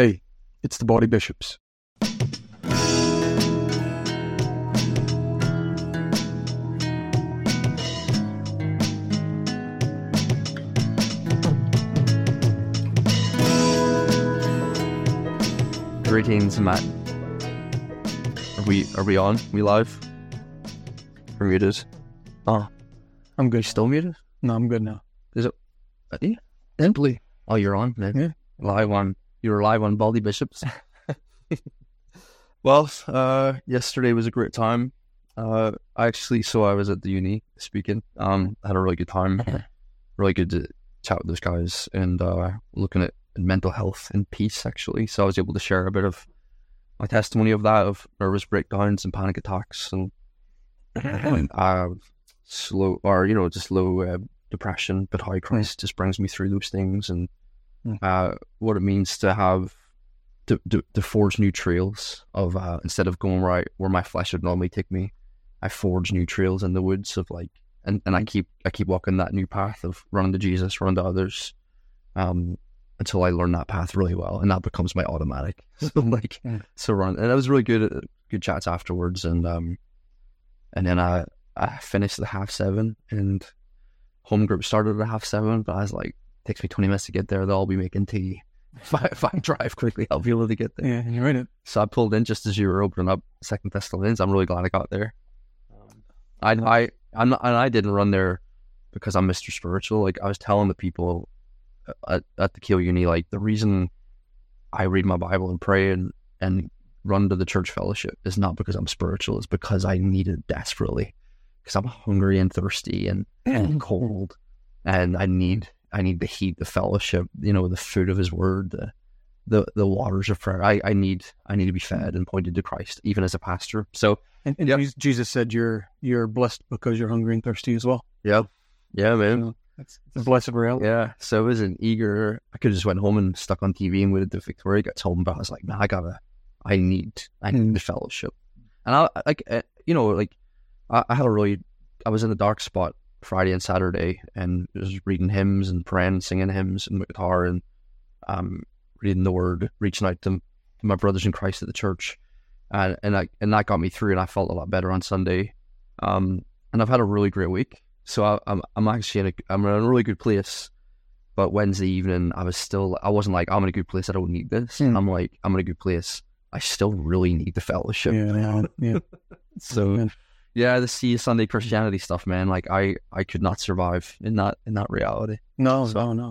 Hey, it's the Baldy Bishops. Greetings, Matt. Are we on? We live? We're muted. Oh, I'm good. Still muted? No, I'm good now. Is it? Yeah. Simply. Oh, you're on, man. Yeah. Live on. You're live on Baldy Bishops. Well, yesterday was a great time. I was at the uni speaking. Had a really good time. Really good to chat with those guys and looking at mental health and peace, actually. So I was able to share a bit of my testimony of that, of nervous breakdowns and panic attacks and low depression, but how Christ just brings me through those things and what it means to have to forge new trails of instead of going right where my flesh would normally take me, I forge new trails in the woods of like, and I keep walking that new path of running to Jesus, running to others, until I learn that path really well, and that becomes my automatic. And it was really good chats afterwards, and then I finished at 7:30, and home group started at 7:30, but I was like, takes me 20 minutes to get there. They'll all be making tea. If I drive quickly, I'll be able to get there. Yeah, and you're in it. So I pulled in just as you were opening up Second Thessalonians. I'm really glad I got there. I didn't run there because I'm Mr. Spiritual. Like I was telling the people at the Keele Uni, like the reason I read my Bible and pray and run to the church fellowship is not because I'm spiritual. It's because I need it desperately. Because I'm hungry and thirsty and cold, and I need the heat, the fellowship, you know, the food of his word, the waters of prayer. I need to be fed and pointed to Christ, even as a pastor. So and yeah. Jesus said you're blessed because you're hungry and thirsty as well. Yeah. Yeah, man. So that's a blessed reality. Yeah. So I was an eager, I could have just went home and stuck on TV and waited to Victoria got home, but I was like, man, I need the fellowship. And I was in a dark spot Friday and Saturday, and just reading hymns and praying, singing hymns and my guitar, and reading the Word, reaching out to my brothers in Christ at the church, and that got me through, and I felt a lot better on Sunday, and I've had a really great week. So I'm in a really good place. But Wednesday evening, I wasn't like, I'm in a good place, I don't need this. Mm. I'm like, I'm in a good place, I still really need the fellowship. Yeah. So. Yeah. Yeah, the See Sunday Christianity stuff, man. Like I could not survive in that reality. No.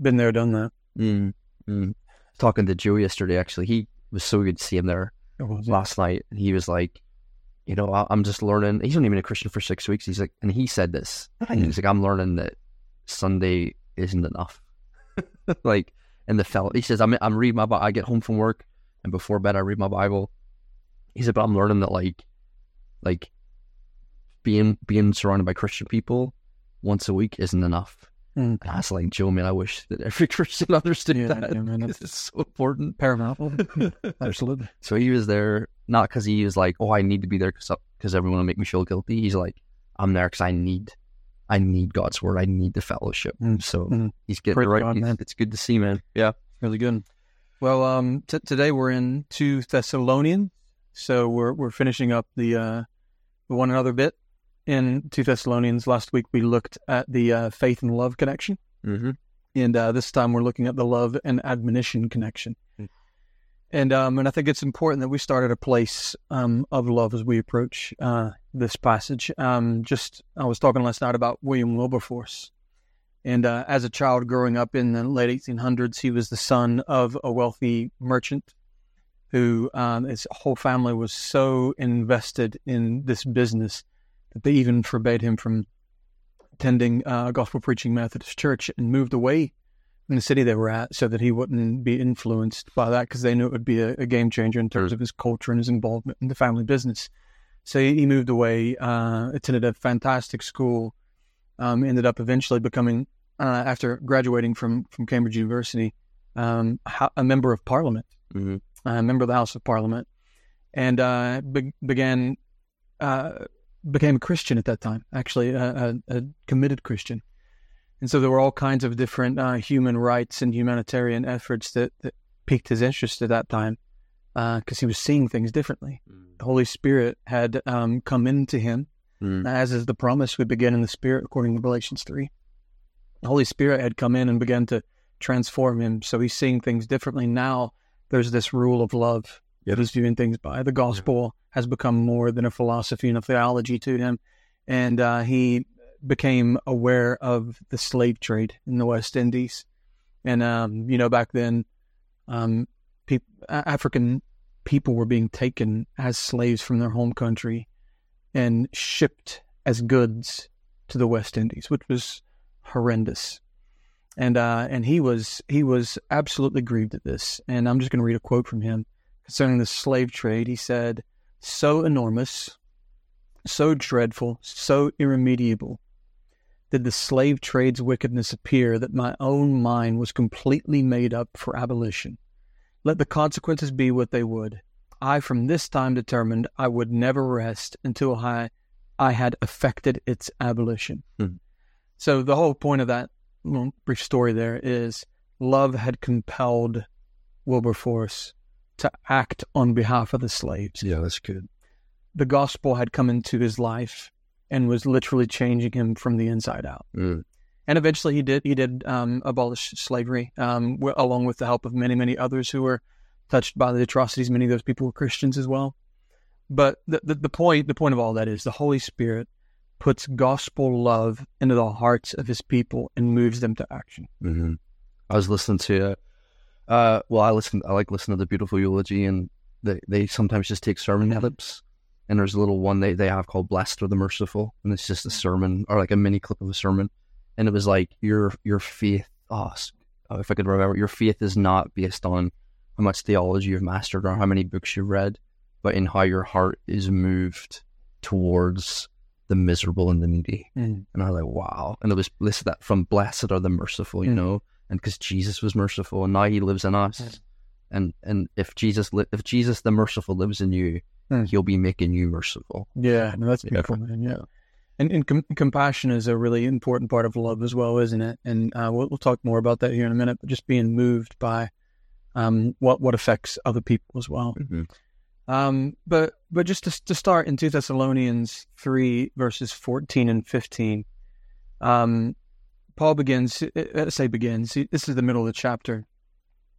Been there, done that. Talking to Joe yesterday, actually, he was so good to see him there last night. And he was like, you know, I'm just learning. He's only been a Christian for 6 weeks. He's like, and he said this. And he's like, I'm learning that Sunday isn't enough. Like, and he says, I'm reading my Bible. I get home from work, and before bed, I read my Bible. He said, but I'm learning that like being surrounded by Christian people once a week isn't enough. Mm. And I was like, Joe, man, I wish that every Christian understood that. Yeah, man, it's so important. Paramount. Absolutely. So he was there, not because he was like, oh, I need to be there because everyone will make me feel guilty. He's like, I'm there because I need God's word. I need the fellowship. He's getting the right. God, man. It's good to see, man. Yeah. Really good. Well, today we're in 2 Thessalonians. So we're finishing up the one another bit in 2 Thessalonians. Last week we looked at the faith and love connection, and this time we're looking at the love and admonition connection. And I think it's important that we start at a place of love as we approach this passage. I was talking last night about William Wilberforce, and as a child growing up in the late 1800s, he was the son of a wealthy merchant, who his whole family was so invested in this business that they even forbade him from attending a gospel-preaching Methodist church, and moved away from the city they were at so that he wouldn't be influenced by that, because they knew it would be a game changer in terms of his culture and his involvement in the family business. So he moved away, attended a fantastic school, ended up eventually becoming, after graduating from Cambridge University, a member of Parliament. Mm-hmm. A member of the House of Parliament, and became a Christian at that time, actually a committed Christian. And so there were all kinds of different human rights and humanitarian efforts that piqued his interest at that time because he was seeing things differently. The Holy Spirit had come into him, as is the promise, we begin in the Spirit, according to Galatians 3. The Holy Spirit had come in and began to transform him, so he's seeing things differently. Now there's this rule of love. Yep. He's viewing things by the gospel has become more than a philosophy and a theology to him, and he became aware of the slave trade in the West Indies. And, you know, back then, African people were being taken as slaves from their home country and shipped as goods to the West Indies, which was horrendous. And he was absolutely grieved at this. And I'm just going to read a quote from him concerning the slave trade. He said, "So enormous, so dreadful, so irremediable did the slave trade's wickedness appear that my own mind was completely made up for abolition. Let the consequences be what they would, I from this time determined I would never rest until I had effected its abolition." So the whole point of that little brief story there is love had compelled Wilberforce to act on behalf of the slaves. Yeah, that's good. The gospel had come into his life and was literally changing him from the inside out. And eventually he did abolish slavery, along with the help of many, many others who were touched by the atrocities. Many of those people were Christians as well. But the point of all that is the Holy Spirit puts gospel love into the hearts of his people and moves them to action. I was listening to, I like listening to the Beautiful Eulogy, and they sometimes just take sermon clips. And there's a little one they have called "Blessed are the Merciful," and it's just a sermon or like a mini clip of a sermon. And it was like your faith. Oh, if I could remember, your faith is not based on how much theology you've mastered or how many books you've read, but in how your heart is moved towards the miserable and the needy. And I was like, wow. And it was listed that from "Blessed are the Merciful," you know, and because Jesus was merciful, and now He lives in us. And if Jesus the Merciful lives in you, He'll be making you merciful. Yeah, no, that's beautiful, man. Yeah, and compassion is a really important part of love as well, isn't it? And we'll talk more about that here in a minute. But just being moved by what affects other people as well. But just to start in 2 Thessalonians 3 verses 14 and 15, Paul begins. This is the middle of the chapter.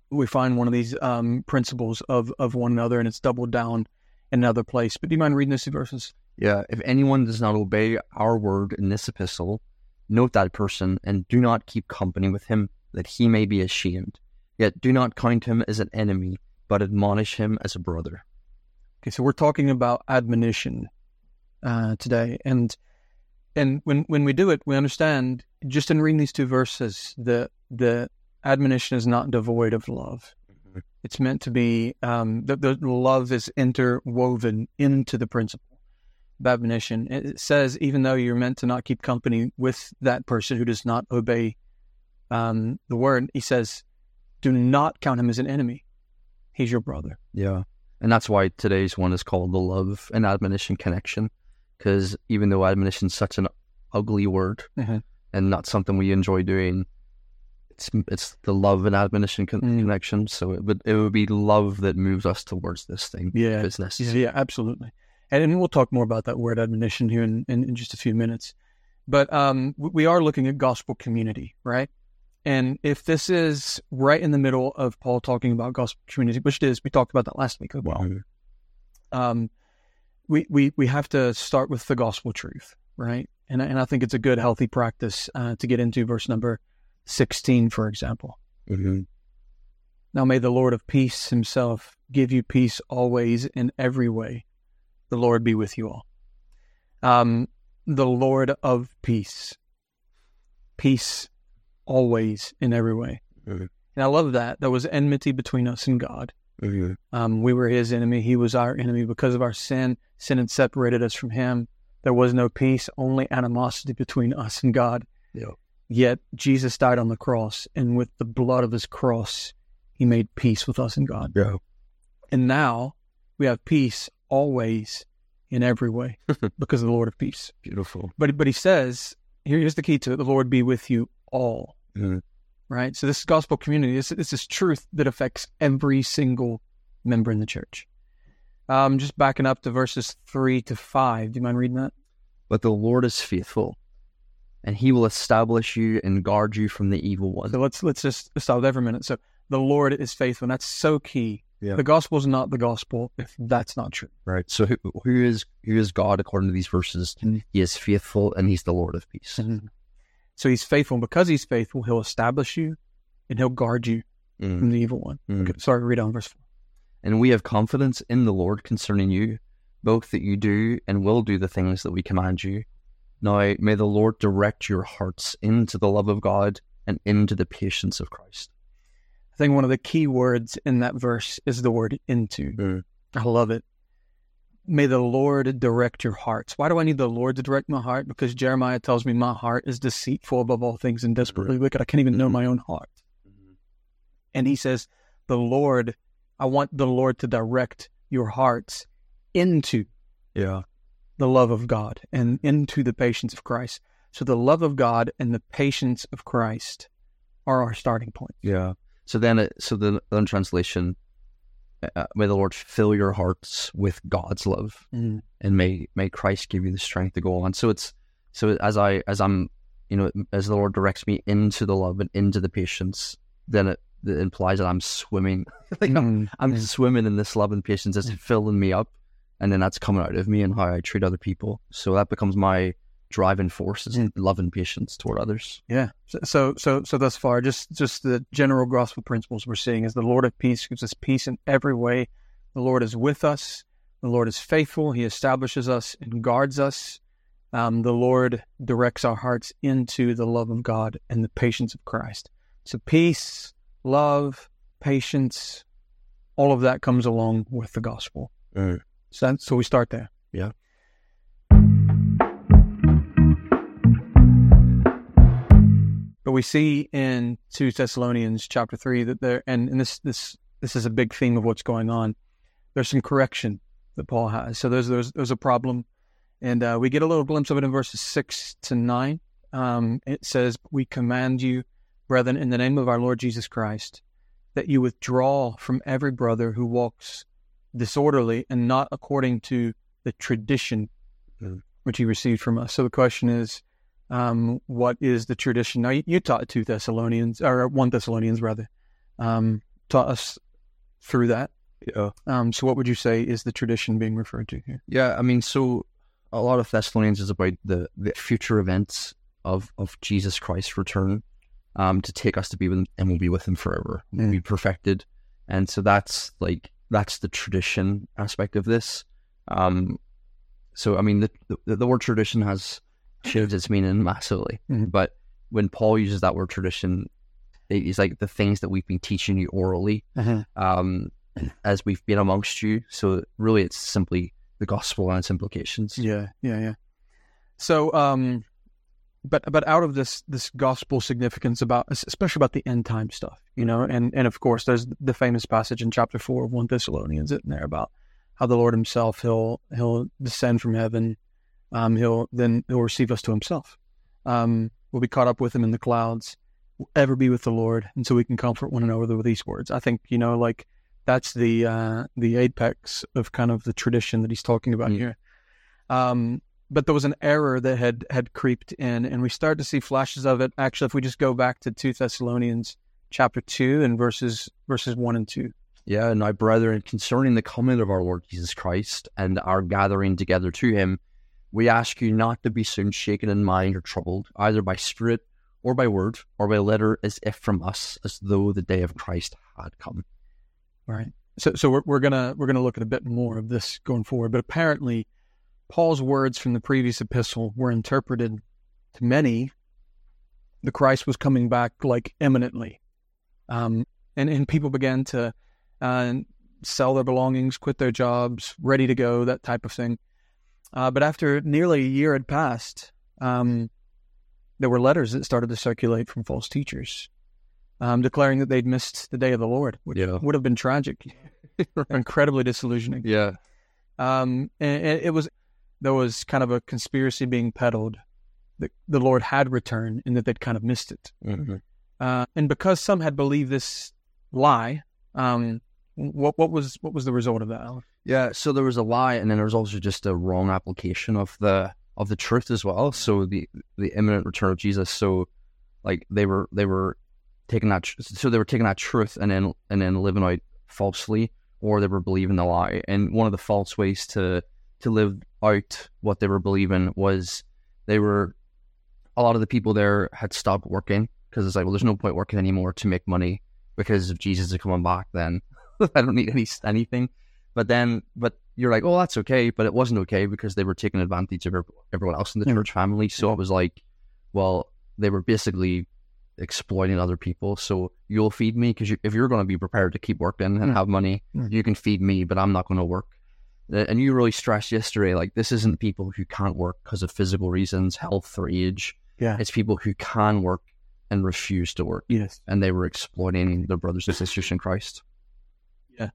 We find one of these principles of one another, and it's doubled down another place. But do you mind reading those two verses? Yeah. "If anyone does not obey our word in this epistle, note that person and do not keep company with him, that he may be ashamed. Yet do not count him as an enemy, but admonish him as a brother." Okay, so we're talking about admonition today. And when we do it, we understand just in reading these two verses that the admonition is not devoid of love. It's meant to be the love is interwoven into the principle of admonition. It says, even though you're meant to not keep company with that person who does not obey the word, he says, do not count him as an enemy. He's your brother. Yeah. And that's why today's one is called the love and admonition connection, because even though admonition is such an ugly word and not something we enjoy doing, it's the love and admonition connection, so it would be love that moves us towards this thing. Yeah, business. Yeah, absolutely. And we'll talk more about that word admonition here in just a few minutes. But we are looking at gospel community, right? And if this is right in the middle of Paul talking about gospel community, which it is, we talked about that last week as well. We have to start with the gospel truth, right? And I think it's a good, healthy practice to get into verse number 16, for example. "Now may the Lord of peace himself give you peace always in every way. The Lord be with you all." The Lord of peace. Peace always in every way. And I love that. There was enmity between us and God. We were his enemy. He was our enemy because of our sin. Sin had separated us from him. There was no peace, only animosity between us and God. Yet Jesus died on the cross, and with the blood of his cross, he made peace with us and God. And now we have peace always in every way because of the Lord of peace. Beautiful. But he says, here's the key to it, the Lord be with you all. right? So this gospel community, this is truth that affects every single member in the church. Just backing up to verses 3 to 5. Do you mind reading that? But the Lord is faithful, and he will establish you and guard you from the evil one. So let's just stop there for a minute. So the Lord is faithful, and that's so key. Yeah. The gospel is not the gospel if that's not true. Right. So who is God according to these verses? Mm-hmm. He is faithful, and he's the Lord of peace. Mm-hmm. So he's faithful, and because he's faithful, he'll establish you and he'll guard you mm-hmm. from the evil one. Mm-hmm. Okay, sorry, read on verse 4. And we have confidence in the Lord concerning you, both that you do and will do the things that we command you. Now, may the Lord direct your hearts into the love of God and into the patience of Christ. I think one of the key words in that verse is the word into. Mm. I love it. May the Lord direct your hearts. Why do I need the Lord to direct my heart? Because Jeremiah tells me my heart is deceitful above all things and desperately wicked. I can't even know my own heart. Mm-hmm. And he says, the Lord, I want the Lord to direct your hearts into the love of God and into the patience of Christ. So the love of God and the patience of Christ are our starting point. Yeah. So the translation, may the Lord fill your hearts with God's love, and may Christ give you the strength to go on. So as the Lord directs me into the love and into the patience, then it implies that I'm swimming, I'm swimming in this love and patience. It's filling me up. And then that's coming out of me and how I treat other people. So that becomes my driving force, is love and patience toward others. Yeah. So thus far, just the general gospel principles we're seeing is the Lord of peace gives us peace in every way. The Lord is with us. The Lord is faithful. He establishes us and guards us. The Lord directs our hearts into the love of God and the patience of Christ. So peace, love, patience, all of that comes along with the gospel. So we start there. Yeah. But we see in 2 Thessalonians chapter 3 that there, and this is a big theme of what's going on. There's some correction that Paul has. So there's a problem, and we get a little glimpse of it in verses 6 to 9. It says, "We command you, brethren, in the name of our Lord Jesus Christ, that you withdraw from every brother who walks disorderly and not according to the tradition which he received from us." So the question is, what is the tradition? Now, you taught 1 Thessalonians rather, taught us through that. Yeah. So what would you say is the tradition being referred to here? Yeah, I mean, so a lot of Thessalonians is about the future events of Jesus Christ's return, to take us to be with him, and we'll be with him forever. We'll be perfected. And so that's the tradition aspect of this. So, I mean, the word tradition has shifted its meaning massively. Mm-hmm. But when Paul uses that word tradition, it's like the things that we've been teaching you orally as we've been amongst you. So really it's simply the gospel and its implications. Yeah. So, but out of this gospel significance, especially about the end time stuff, and of course there's the famous passage in chapter 4 of 1 Thessalonians in there about how the Lord himself, he'll descend from heaven, he'll receive us to himself. We'll be caught up with him in the clouds. We'll ever be with the Lord, and so we can comfort one another with these words. I think, that's the apex of kind of the tradition that he's talking about here. But there was an error that had creeped in, and we start to see flashes of it. Actually, if we just go back to 2 Thessalonians chapter 2 and verses 1 and 2. Yeah, now, brethren, concerning the coming of our Lord Jesus Christ and our gathering together to him, we ask you not to be soon shaken in mind or troubled, either by spirit or by word or by letter, as if from us, as though the day of Christ had come. All right. So we're gonna look at a bit more of this going forward, but apparently Paul's words from the previous epistle were interpreted to many that Christ was coming back like imminently. And people began to sell their belongings, quit their jobs, ready to go, that type of thing. But after nearly a year had passed, there were letters that started to circulate from false teachers, declaring that they'd missed the day of the Lord, which would have been tragic, incredibly disillusioning. Yeah. And it was... there was kind of a conspiracy being peddled that the Lord had returned and that they'd kind of missed it. Mm-hmm. And because some had believed this lie, what was the result of that, Alan? Yeah, so there was a lie, and then there was also just a wrong application of the truth as well. So the imminent return of Jesus. So like they were taking that, so they were taking that truth and then living out falsely, or they were believing the lie. And one of the false ways to live out what they were believing was a lot of the people there had stopped working, because it's like, well, there's no point working anymore to make money, because if Jesus is coming back, then I don't need anything. But you're like, oh, that's okay. But it wasn't okay, because they were taking advantage of everyone else in the church family. So it was like, well, they were basically exploiting other people. So you'll feed me, because if you're going to be prepared to keep working and have money, you can feed me, but I'm not going to work. And you really stressed yesterday, like, this isn't people who can't work because of physical reasons, health or age. Yeah. It's people who can work and refuse to work. Yes. And they were exploiting their brothers and sisters in Christ. Yeah.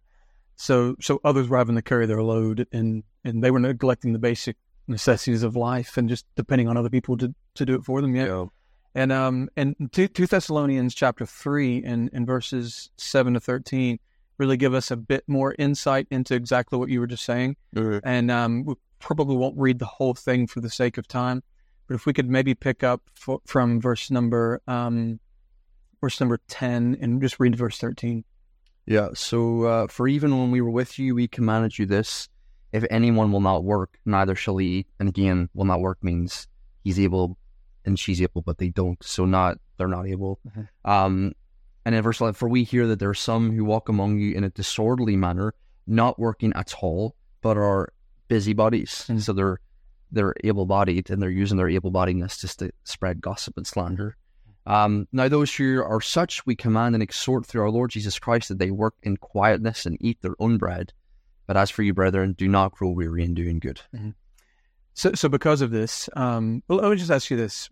So others were having to carry their load, and they were neglecting the basic necessities of life and just depending on other people to do it for them. Yeah. And and 2 Thessalonians chapter 3 and verses 7 to 13 really give us a bit more insight into exactly what you were just saying. Mm-hmm. And we probably won't read the whole thing for the sake of time, but if we could maybe pick up from verse number 10 and just read verse 13. Yeah, so for even when we were with you, we commanded you this: if anyone will not work, neither shall he eat. And again, will not work means he's able and she's able, but they don't, so they're not able. Mm-hmm. And in verse 11, for we hear that there are some who walk among you in a disorderly manner, not working at all, but are busybodies. Mm-hmm. So they're able-bodied, and they're using their able-bodiedness just to spread gossip and slander. Now those who are such we command and exhort through our Lord Jesus Christ that they work in quietness and eat their own bread. But as for you, brethren, do not grow weary in doing good. Mm-hmm. So because of this, well, let me just ask you this.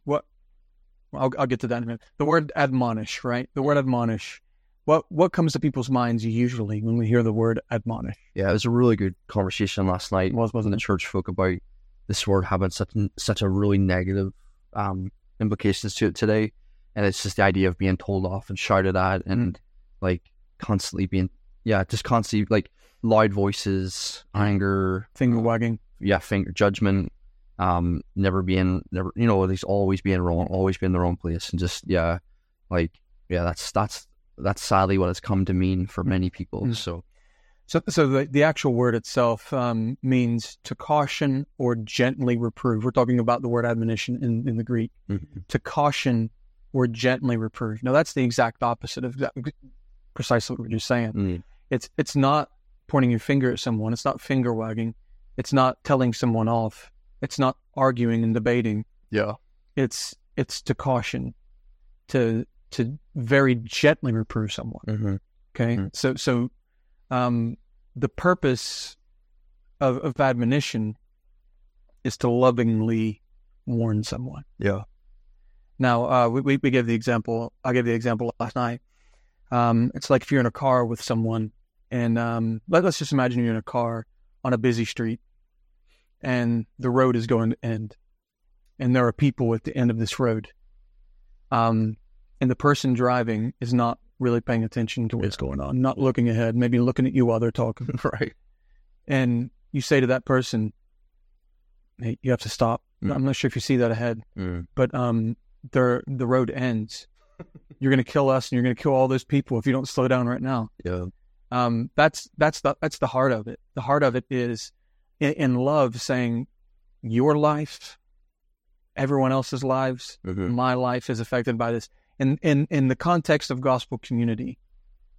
I'll get to that in a minute. The word admonish, right? The word admonish. What comes to people's minds usually when we hear the word admonish? Yeah, it was a really good conversation last night. It was, wasn't it? The church folk about this word having such a really negative implications to it today. And it's just the idea of being told off and shouted at and like constantly being, just constantly like loud voices, anger. Finger wagging. Yeah, finger judgment. He's always being wrong, always being in the wrong place, and just that's sadly what it's come to mean for many people. Mm-hmm. So the actual word itself means to caution or gently reprove. We're talking about the word admonition in the Greek. Mm-hmm. To caution or gently reprove. Now that's the exact opposite of precisely what we're just saying. Mm-hmm. It's not pointing your finger at someone. It's not finger wagging. It's not telling someone off. It's not arguing and debating. Yeah. It's to caution, to very gently reprove someone. Mm-hmm. Okay. Mm-hmm. So the purpose of admonition is to lovingly warn someone. Yeah. Now we gave the example. I gave the example last night. It's like if you're in a car with someone, and let's just imagine you're in a car on a busy street, and the road is going to end, and there are people at the end of this road, and the person driving is not really paying attention to what's going on, not looking ahead, maybe looking at you while they're talking. Right. And you say to that person, hey, you have to stop. I'm not sure if you see that ahead, but the road ends. You're going to kill us, and you're going to kill all those people if you don't slow down right now. Yeah. That's the heart of it. The heart of it is in love, saying your life, everyone else's lives, my life is affected by this. And in the context of gospel community,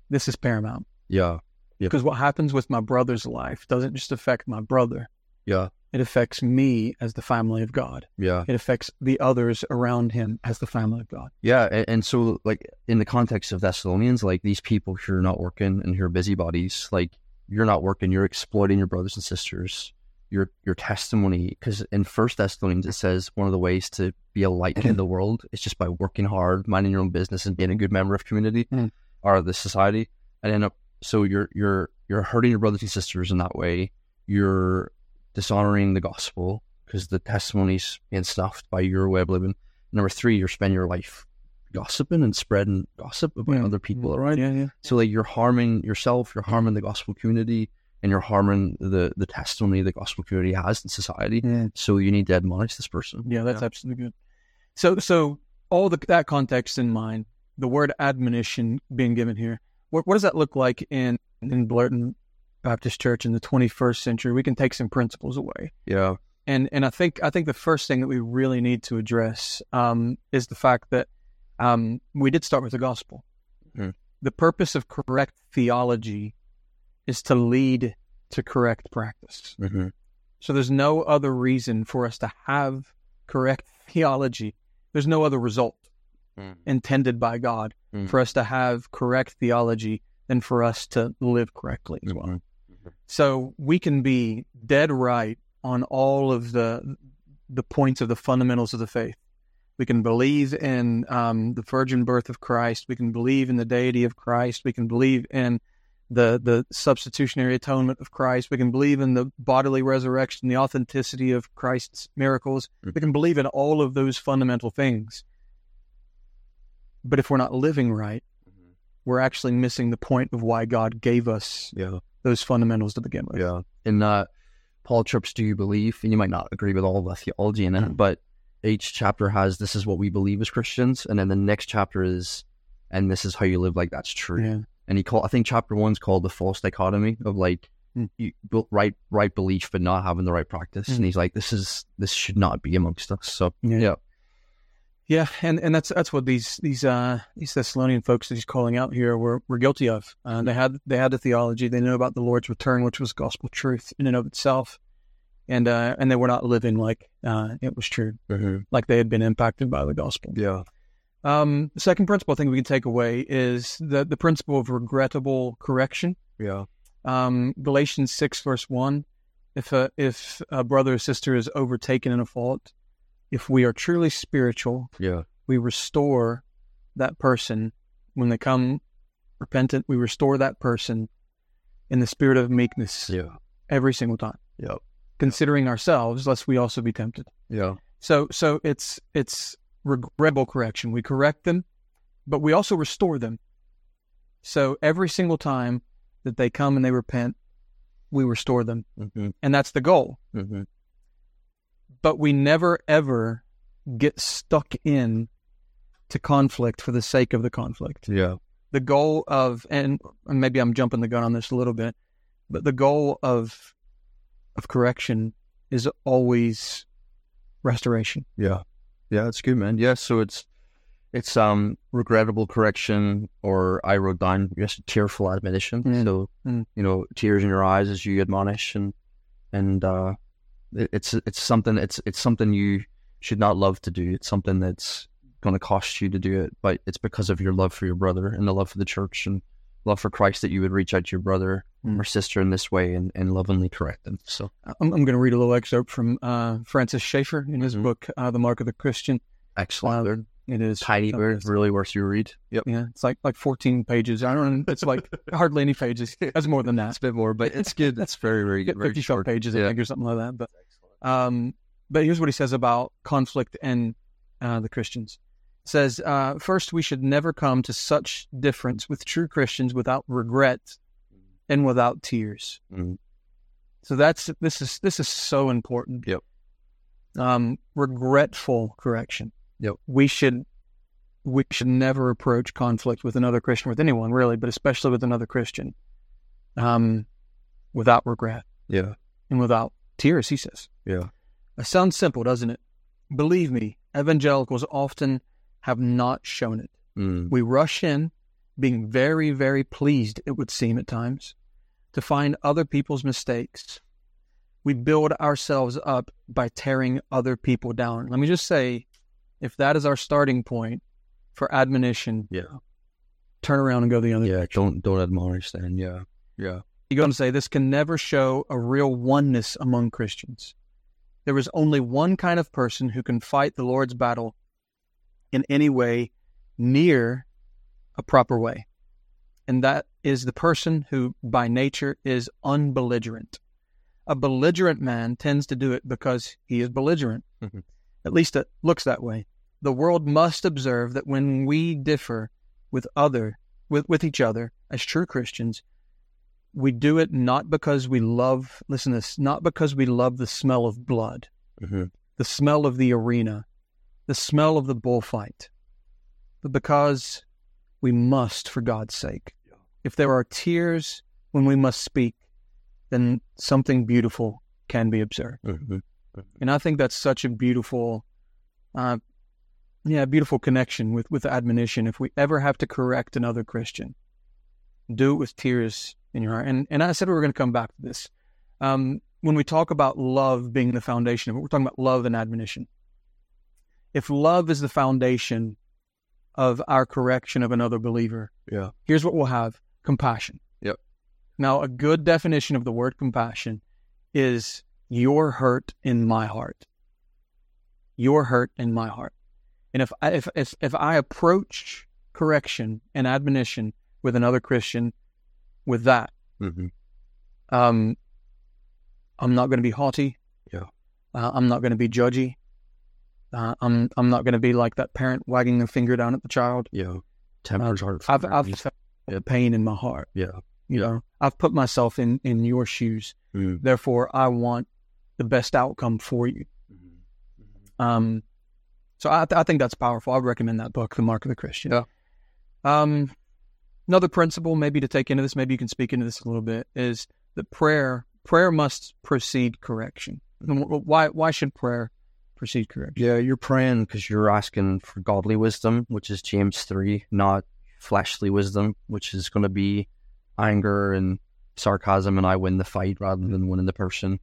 this is paramount. Yeah. Because what happens with my brother's life doesn't just affect my brother. Yeah. It affects me as the family of God. Yeah. It affects the others around him as the family of God. Yeah. And so like in the context of Thessalonians, like these people who are not working and who are busybodies, like, you're not working, you're exploiting your brothers and sisters, your testimony. Because in 1 Thessalonians, it says one of the ways to be a light in the world is just by working hard, minding your own business, and being a good member of community or the society. And then, so you're hurting your brothers and sisters in that way. You're dishonoring the gospel because the testimony's being snuffed by your way of living. Number 3, you're spending your life gossiping and spreading gossip about other people around. So like you're harming yourself, you're harming the gospel community, and you're harming the testimony the gospel community has in society. So you need to admonish this person. Yeah, that's absolutely good. So all that context in mind, the word admonition being given here, what does that look like in Blurton Baptist Church in the 21st century? We can take some principles away. Yeah. And I think the first thing that we really need to address is the fact that we did start with the gospel. The purpose of correct theology is to lead to correct practice. So there's no other reason for us to have correct theology. There's no other result intended by God for us to have correct theology than for us to live correctly as well. So we can be dead right on all of the points of the fundamentals of the faith. We can believe in the virgin birth of Christ. We can believe in the deity of Christ. We can believe in the substitutionary atonement of Christ. We can believe in the bodily resurrection, the authenticity of Christ's miracles. We can believe in all of those fundamental things. But if we're not living right, we're actually missing the point of why God gave us those fundamentals to begin with. And Paul Tripp's Do You Believe? And you might not agree with all the theology in it, but each chapter has, this is what we believe as Christians. And then the next chapter is, and this is how you live, like that's true. And I think chapter one's called the false dichotomy of like right belief, but not having the right practice. And he's like, this should not be amongst us. So yeah. And that's what these Thessalonian folks that he's calling out here were guilty of. They had the theology. They knew about the Lord's return, which was gospel truth in and of itself. And they were not living like it was true, like they had been impacted by the gospel. The second principle I think we can take away is the principle of regrettable correction. Galatians 6 verse 1, if a brother or sister is overtaken in a fault, if we are truly spiritual, we restore that person. When they come repentant, we restore that person in the spirit of meekness every single time. Considering ourselves, lest we also be tempted. So it's regrettable correction. We correct them, but we also restore them. So every single time that they come and they repent, we restore them. And that's the goal. But we never, ever get stuck in to conflict for the sake of the conflict. The goal of, and maybe I'm jumping the gun on this a little bit, but the goal of correction is always restoration. That's good, man. So it's regrettable correction, or I wrote down just tearful admonition. So you know, tears in your eyes as you admonish, and it's something you should not love to do. It's something that's going to cost you to do it, but it's because of your love for your brother and the love for the church and love for Christ that you would reach out to your brother or sister in this way and lovingly correct them. So I'm going to read a little excerpt from Francis Schaeffer in his book, The Mark of the Christian. Excellent. It is tiny, but it's really worth your read. Yeah, it's like 14 pages. I don't know. It's like hardly any pages. That's more than that. It's a bit more, but it's good. That's very good. 55 pages, I think, or something like that. But here's what he says about conflict and the Christians. It says, first, we should never come to such difference with true Christians without regret and without tears. So this is so important. Regretful correction. We should never approach conflict with another Christian, with anyone really, but especially with another Christian, without regret. And without tears, he says. It sounds simple, doesn't it? Believe me, evangelicals often have not shown it. We rush in, being very, very pleased, it would seem at times, to find other people's mistakes. We build ourselves up by tearing other people down. Let me just say, if that is our starting point for admonition, turn around and go the other direction. Don't admonish then. You're going to say this can never show a real oneness among Christians. There is only one kind of person who can fight the Lord's battle in any way near a proper way, and that is the person who by nature is unbelligerent. A belligerent man tends to do it because he is belligerent. At least it looks that way. the world must observe that when we differ with each other as true Christians, we do it not because we love, listen to this, not because we love the smell of blood, mm-hmm. the smell of the arena, the smell of the bullfight, but because we must, for God's sake. If there are tears when we must speak, then something beautiful can be observed. Mm-hmm. And I think that's such a beautiful, beautiful connection with admonition. If we ever have to correct another Christian, do it with tears in your heart. And I said we were going to come back to this. When we talk about love being the foundation of it, we're talking about love and admonition. If love is the foundation of our correction of another believer, here's what we'll have: compassion. Yep. Now, a good definition of the word compassion is your hurt in my heart. Your hurt in my heart. And if I approach correction and admonition with another Christian with that, mm-hmm. I'm not going to be haughty. Yeah. I'm not going to be judgy. I'm not going to be like that parent wagging their finger down at the child. Yeah. Tempers are. I've felt the pain in my heart. Yeah. You know, I've put myself in your shoes. Mm. Therefore, I want the best outcome for you. Mm-hmm. So I think that's powerful. I would recommend that book, The Mark of the Christian. Yeah. Another principle maybe to take into this, maybe you can speak into this a little bit, is that prayer must precede correction. Why should prayer precede correction? Yeah, you're praying because you're asking for godly wisdom, which is James 3, not fleshly wisdom, which is going to be anger and sarcasm and I win the fight rather than winning the person.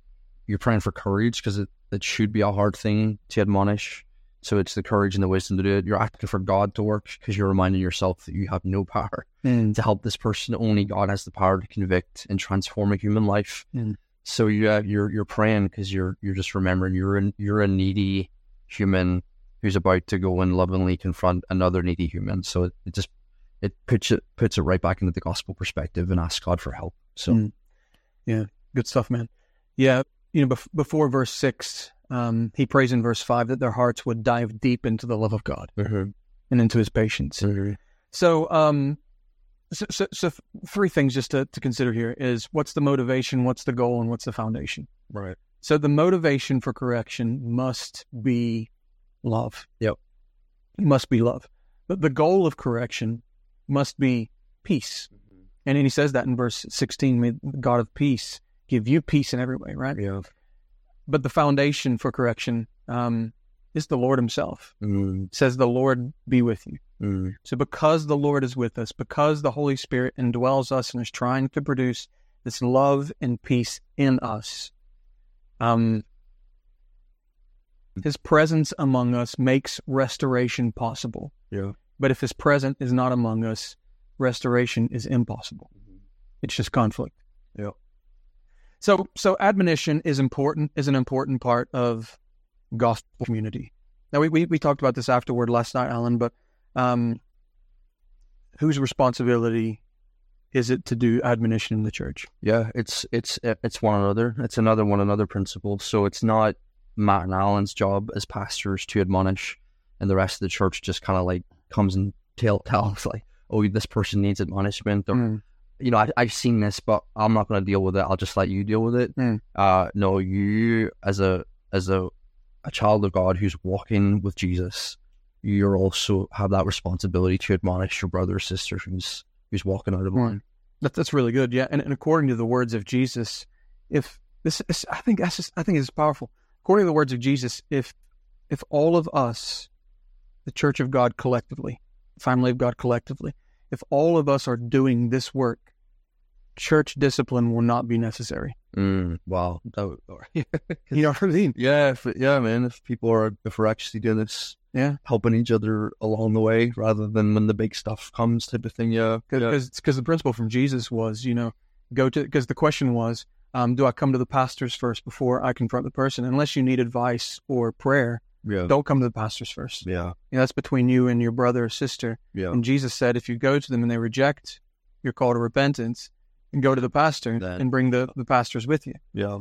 You're praying for courage because it should be a hard thing to admonish. So it's the courage and the wisdom to do it. You're asking for God to work because you're reminding yourself that you have no power to help this person. Only God has the power to convict and transform a human life. So you're praying because you're just remembering you're a needy human who's about to go and lovingly confront another needy human. So it puts it right back into the gospel perspective and asks God for help. So, yeah, good stuff, man. Yeah, you know, before verse 6, he prays in verse 5 that their hearts would dive deep into the love of God and into His patience. Mm-hmm. So three things just to consider here is what's the motivation, what's the goal, and what's the foundation. Right. So the motivation for correction must be love. Yep. It must be love. But the goal of correction must be peace. Mm-hmm. And then he says that in verse 16, may the God of peace give you peace in every way, right? Yeah. But the foundation for correction is the Lord Himself. Mm-hmm. It says the Lord be with you. Mm-hmm. So because the Lord is with us, because the Holy Spirit indwells us and is trying to produce this love and peace in us, His presence among us makes restoration possible. Yeah. But if His presence is not among us, restoration is impossible. It's just conflict. Yeah. So admonition is an important part of gospel community. Now we talked about this afterward last night, Alan, but whose responsibility is it to do admonition in the church? Yeah, it's one another. It's another one another principle. So it's not Matt and Alan's job as pastors to admonish, and the rest of the church just kind of like comes and tells like, oh, this person needs admonishment, or you know, I've seen this, but I'm not going to deal with it. I'll just let you deal with it. No, you as a child of God who's walking with Jesus, you also have that responsibility to admonish your brother or sister who's walking out of line. That's really good, yeah. And according to the words of Jesus, I think it's powerful. According to the words of Jesus, if all of us, the Church of God collectively, family of God collectively, if all of us are doing this work, church discipline will not be necessary. Wow, you know what I mean? Yeah, man. If we're actually doing this, helping each other along the way, rather than when the big stuff comes, type of thing. Yeah, because the principle from Jesus was, you know, because the question was, do I come to the pastors first before I confront the person? Unless you need advice or prayer, don't come to the pastors first. Yeah, you know, that's between you and your brother or sister. Yeah. And Jesus said, if you go to them and they reject your call to repentance, and go to the pastor and bring the pastors with you. Yeah.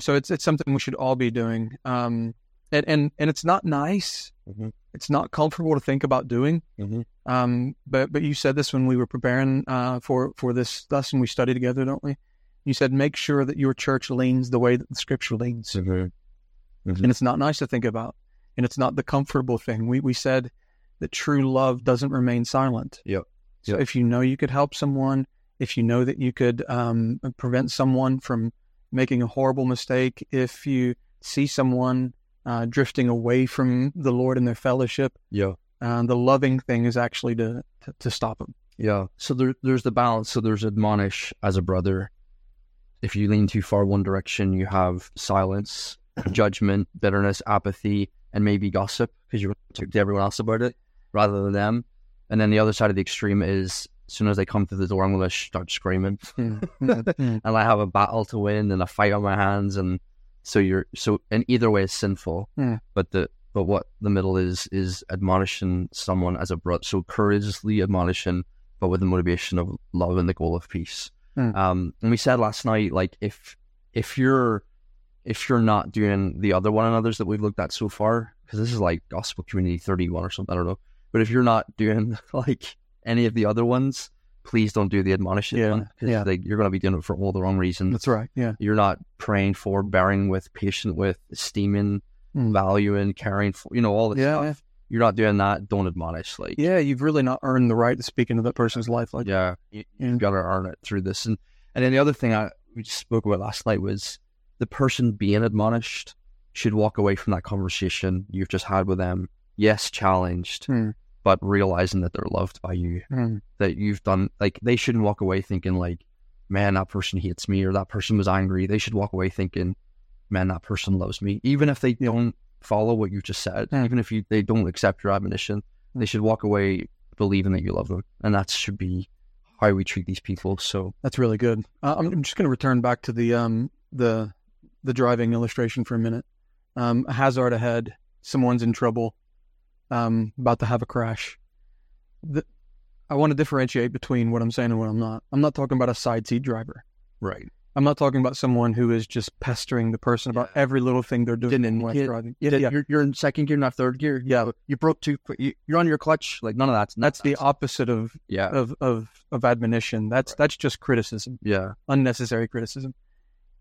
So it's something we should all be doing. And it's not nice. Mm-hmm. it's not comfortable to think about doing. Mm-hmm. But you said this when we were preparing for this lesson we study together, don't we? You said, make sure that your church leans the way that the Scripture leans. Mm-hmm. Mm-hmm. And it's not nice to think about. And it's not the comfortable thing. We said that true love doesn't remain silent. Yep. So if you know you could help someone, if you know that you could prevent someone from making a horrible mistake, if you see someone drifting away from the Lord and their fellowship, the loving thing is actually to stop them. Yeah. So there's the balance. So there's admonish as a brother. If you lean too far one direction, you have silence, judgment, bitterness, apathy, and maybe gossip because you talk to everyone else about it rather than them. And then the other side of the extreme is, as soon as they come through the door, I'm going to start screaming, and I have a battle to win and a fight on my hands. And so either way is sinful. Yeah. But what the middle is admonishing someone as a brother, so courageously admonishing, but with the motivation of love and the goal of peace. Mm. And we said last night, like if you're not doing the other one another's that we've looked at so far, because this is like Gospel Community 31 or something, I don't know. But if you're not doing like any of the other ones, please don't do the admonishing one. Because you're going to be doing it for all the wrong reasons. That's right. Yeah. You're not praying for, bearing with, patient with, esteeming, valuing, caring for, all this stuff. Yeah. You're not doing that. Don't admonish. You've really not earned the right to speak into that person's life. You've got to earn it through this. And then the other thing we just spoke about last night was the person being admonished should walk away from that conversation you've just had with them. Yes, challenged. But realizing that they're loved by you, that you've done, like, they shouldn't walk away thinking like, man, that person hates me, or that person was angry. They should walk away thinking, man, that person loves me. Even if they don't follow what you just said, even if they don't accept your admonition, they should walk away believing that you love them. And that should be how we treat these people. So that's really good. I'm just going to return back to the driving illustration for a minute. A hazard ahead, someone's in trouble. About to have a crash. I want to differentiate between what I'm saying and what I'm not. I'm not talking about a side seat driver. Right. I'm not talking about someone who is just pestering the person about every little thing they're doing while driving. You're in second gear, not third gear. Yeah. You broke too quick. You're on your clutch. Like, none of that. That's the opposite of admonition. That's just criticism. Yeah. Unnecessary criticism.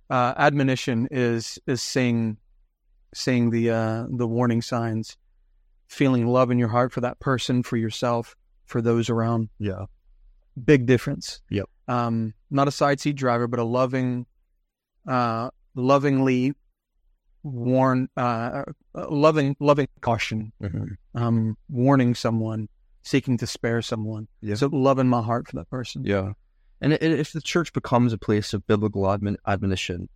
Admonition is seeing the warning signs, feeling love in your heart for that person, for yourself, for those around. Yeah. Big difference. Yep. Not a side seat driver, but a lovingly warn, loving caution, warning someone, seeking to spare someone. Yeah. So love in my heart for that person. Yeah. And if the church becomes a place of biblical admonition,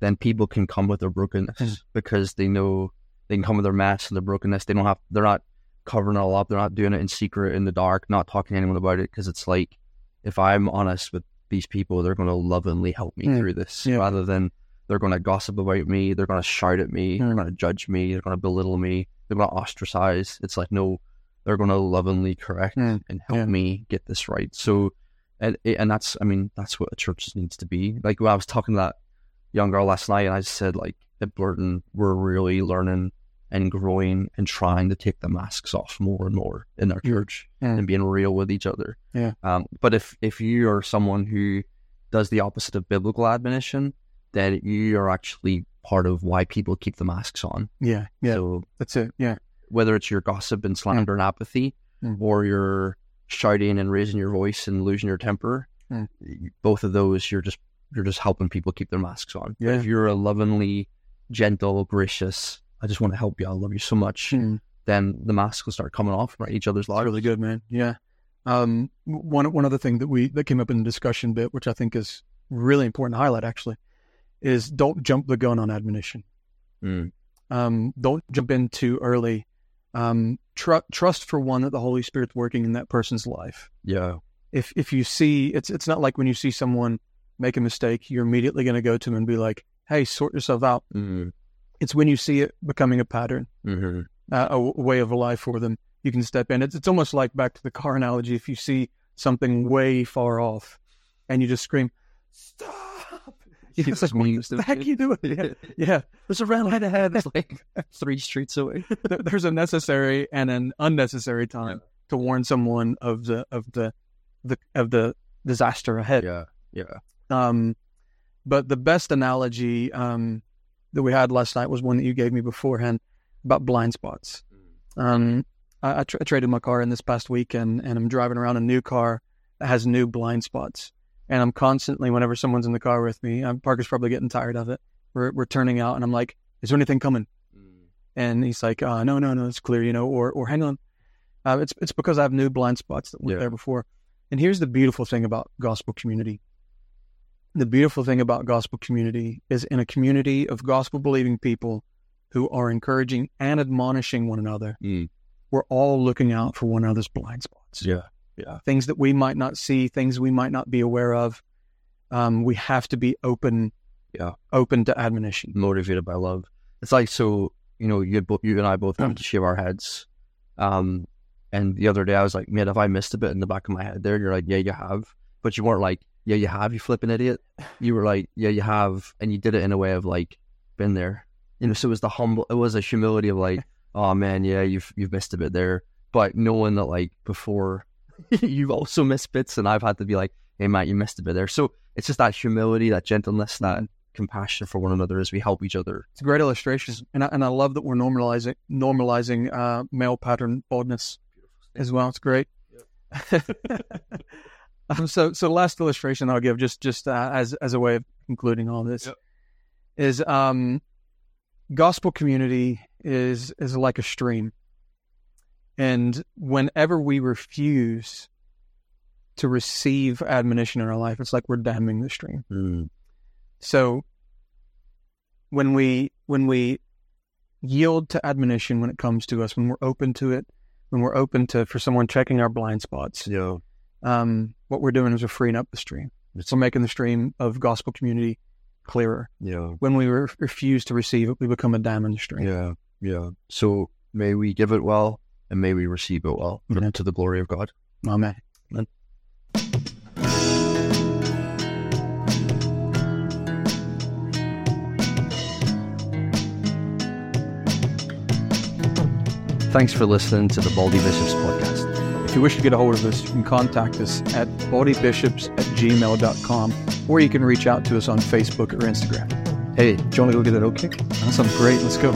then people can come with their brokenness because they know they can come with their mess and their brokenness. They're not covering it all up. They're not doing it in secret, in the dark, not talking to anyone about it. Because it's like, if I'm honest with these people, they're going to lovingly help me through this, rather than they're going to gossip about me. They're going to shout at me. They're going to judge me. They're going to belittle me. They're going to ostracize. It's like, no, they're going to lovingly correct and help me get this right. So, and that's what a church needs to be. Like, when I was talking to that young girl last night, and I just said, like, at Blurton, we're really learning and growing and trying to take the masks off more and more in our church and being real with each other. Yeah. But if you are someone who does the opposite of biblical admonition, then you are actually part of why people keep the masks on. Yeah. Yeah. So that's it. Yeah. Whether it's your gossip and slander and apathy, or your shouting and raising your voice and losing your temper, both of those, you're just helping people keep their masks on. Yeah. But if you're a lovingly gentle, gracious, I just want to help you, I love you so much, then the mask will start coming off each other's lives. Really good, man. Yeah. One other thing that came up in the discussion bit, which I think is really important to highlight actually, is don't jump the gun on admonition. Don't jump in too early. Trust for one that the Holy Spirit's working in that person's life. Yeah. If you see, it's not like when you see someone make a mistake, you're immediately going to go to them and be like, hey, sort yourself out. It's when you see it becoming a pattern, a way of life for them, you can step in. It's almost like, back to the car analogy, if you see something way far off and you just scream, stop, up. Yeah, it's like, what the heck are you doing? Yeah. There's a red light ahead. It's like 3 streets away. There's a necessary and an unnecessary time to warn someone of the disaster ahead. Yeah. But the best analogy that we had last night was one that you gave me beforehand about blind spots. I traded my car in this past week, and I'm driving around a new car that has new blind spots. And I'm constantly, whenever someone's in the car with me, Parker's probably getting tired of it. We're turning out, and I'm like, "Is there anything coming?" And he's like, "No, it's clear, you know." Or hang on, it's because I have new blind spots that weren't there before. And here's the beautiful thing about gospel community. The beautiful thing about gospel community is in a community of gospel believing people who are encouraging and admonishing one another. We're all looking out for one another's blind spots. Yeah. Things that we might not see, things we might not be aware of. We have to be open to admonition. Motivated by love. It's like, so, you know, you and I both have to shave our heads. And the other day I was like, man, have I missed a bit in the back of my head there? And you're like, yeah, you have. But you weren't like, yeah, you have, you flipping idiot. You were like, yeah, you have. And you did it in a way of like, been there. You know, so it was a humility of like, oh man, yeah, you've missed a bit there. But knowing that like before... you've also missed bits, and I've had to be like, hey Matt, you missed a bit there. So it's just that humility, that gentleness, that compassion for one another as we help each other. It's a great illustration, and I love that we're normalizing male pattern baldness as well. It's great. Yep. So last illustration I'll give just as a way of concluding all this is gospel community is like a stream. And whenever we refuse to receive admonition in our life, it's like we're damming the stream. So when we yield to admonition when it comes to us, when we're open to it, when we're open to for someone checking our blind spots, what we're doing is we're freeing up the stream. We're making the stream of gospel community clearer. Yeah. When we refuse to receive it, we become a dam in the stream. Yeah. So may we give it well. And may we receive it well to the glory of God. Amen. Thanks for listening to the Baldy Bishops podcast. If you wish to get a hold of us, you can contact us at baldybishops@gmail.com, or you can reach out to us on Facebook or Instagram. Hey, do you want to go get that oat cake? That sounds great. Let's go.